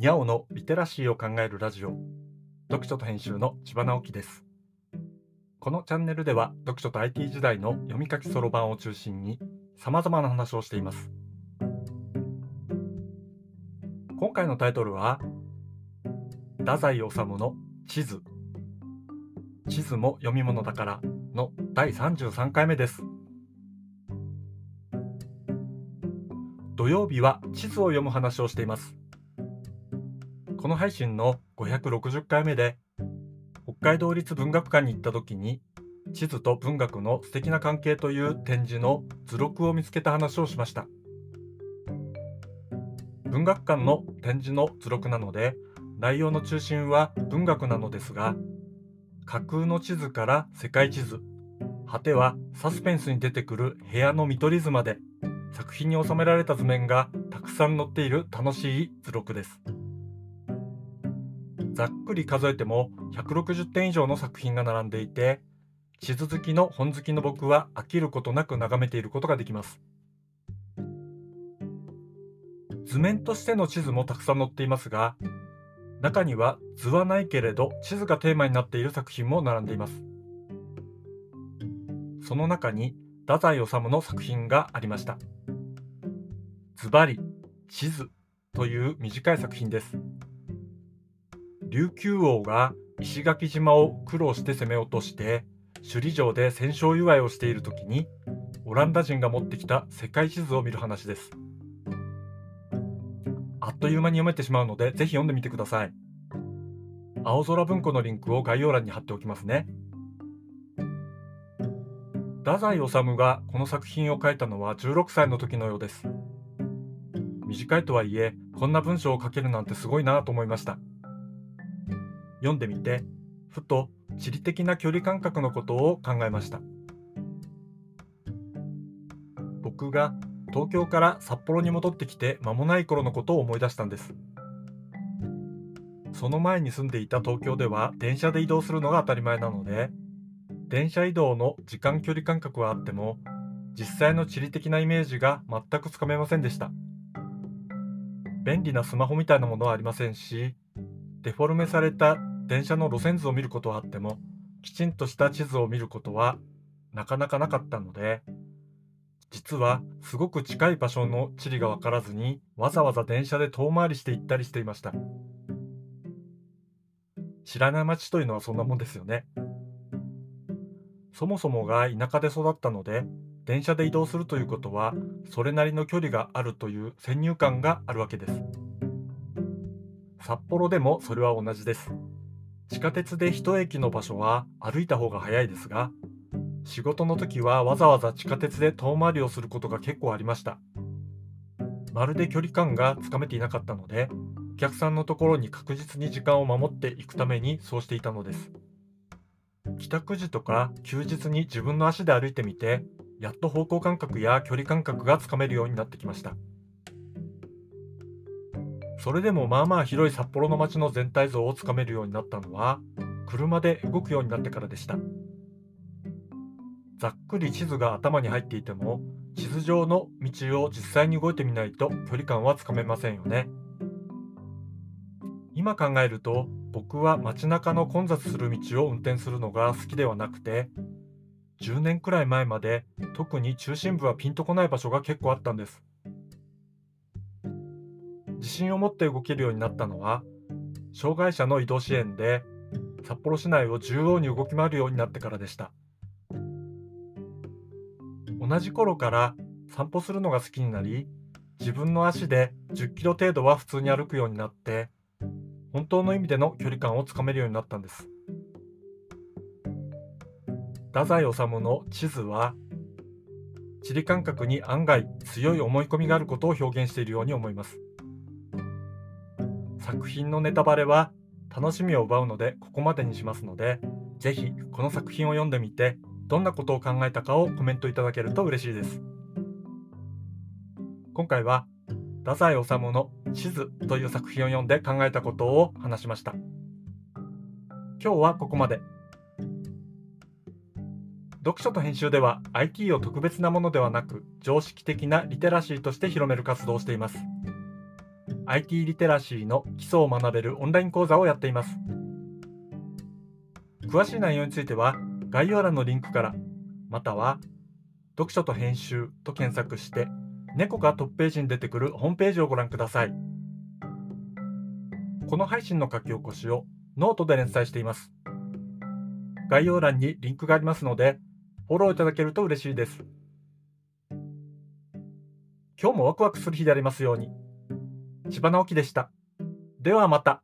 にゃおのリテラシーを考えるラジオ、読書と編集の千葉直樹です。このチャンネルでは読書と IT 時代の読み書きそろばんを中心に様々な話をしています。今回のタイトルは太宰治の地図、地図も読み物だからの第33回目です。土曜日は地図を読む話をしています。この配信の560回目で北海道立文学館に行った時に地図と文学の素敵な関係という展示の図録を見つけた話をしました。文学館の展示の図録なので内容の中心は文学なのですが、架空の地図から世界地図、果てはサスペンスに出てくる部屋の見取り図まで作品に収められた図面がたくさん載っている楽しい図録です。ざっくり数えても160点以上の作品が並んでいて、地図好きの本好きの僕は飽きることなく眺めていることができます。図面としての地図もたくさん載っていますが、中には図はないけれど地図がテーマになっている作品も並んでいます。その中に太宰治の作品がありました。ズバリ地図という短い作品です。琉球王が石垣島を苦労して攻め落として首里城で戦勝祝いをしている時にオランダ人が持ってきた世界地図を見る話です。あっという間に読めてしまうのでぜひ読んでみてください。青空文庫のリンクを概要欄に貼っておきますね。太宰治がこの作品を書いたのは16歳の時のようです。短いとはいえこんな文章を書けるなんてすごいなと思いました。読んでみてふと地理的な距離感覚のことを考えました。僕が東京から札幌に戻ってきて間もない頃のことを思い出したんです。その前に住んでいた東京では電車で移動するのが当たり前なので、電車移動の時間距離感覚はあっても実際の地理的なイメージが全くつかめませんでした。便利なスマホみたいなものはありませんし、デフォルメされた電車の路線図を見ることはあってもきちんとした地図を見ることはなかなかなかったので、実はすごく近い場所の地理が分からずにわざわざ電車で遠回りして行ったりしていました。知らない街というのはそんなもんですよね。そもそもが田舎で育ったので、電車で移動するということはそれなりの距離があるという先入観があるわけです。札幌でもそれは同じです。地下鉄で一駅の場所は歩いた方が早いですが、仕事の時はわざわざ地下鉄で遠回りをすることが結構ありました。まるで距離感がつかめていなかったので、お客さんのところに確実に時間を守っていくためにそうしていたのです。帰宅時とか休日に自分の足で歩いてみて、やっと方向感覚や距離感覚がつかめるようになってきました。それでもまあまあ広い札幌の街の全体像をつかめるようになったのは車で動くようになってからでした。ざっくり地図が頭に入っていても地図上の道を実際に動いてみないと距離感はつかめませんよね。今考えると僕は街中の混雑する道を運転するのが好きではなくて、10年くらい前まで特に中心部はピンとこない場所が結構あったんです。自信を持って動けるようになったのは障害者の移動支援で札幌市内を縦横に動き回るようになってからでした。同じ頃から散歩するのが好きになり、自分の足で10キロ程度は普通に歩くようになって、本当の意味での距離感をつかめるようになったんです。太宰治の地図は地理感覚に案外強い思い込みがあることを表現しているように思います。作品のネタバレは楽しみを奪うのでここまでにしますので、ぜひこの作品を読んでみてどんなことを考えたかをコメントいただけると嬉しいです。今回は太宰治の地図という作品を読んで考えたことを話しました。今日はここまで。読書と編集では IT を特別なものではなく常識的なリテラシーとして広める活動をしています。IT リテラシーの基礎を学べるオンライン講座をやっています。詳しい内容については概要欄のリンクから、または読書と編集と検索して猫がトップページに出てくるホームページをご覧ください。この配信の書き起こしをノートで連載しています。概要欄にリンクがありますのでフォローいただけると嬉しいです。今日もワクワクする日でありますように。千葉直樹でした。ではまた。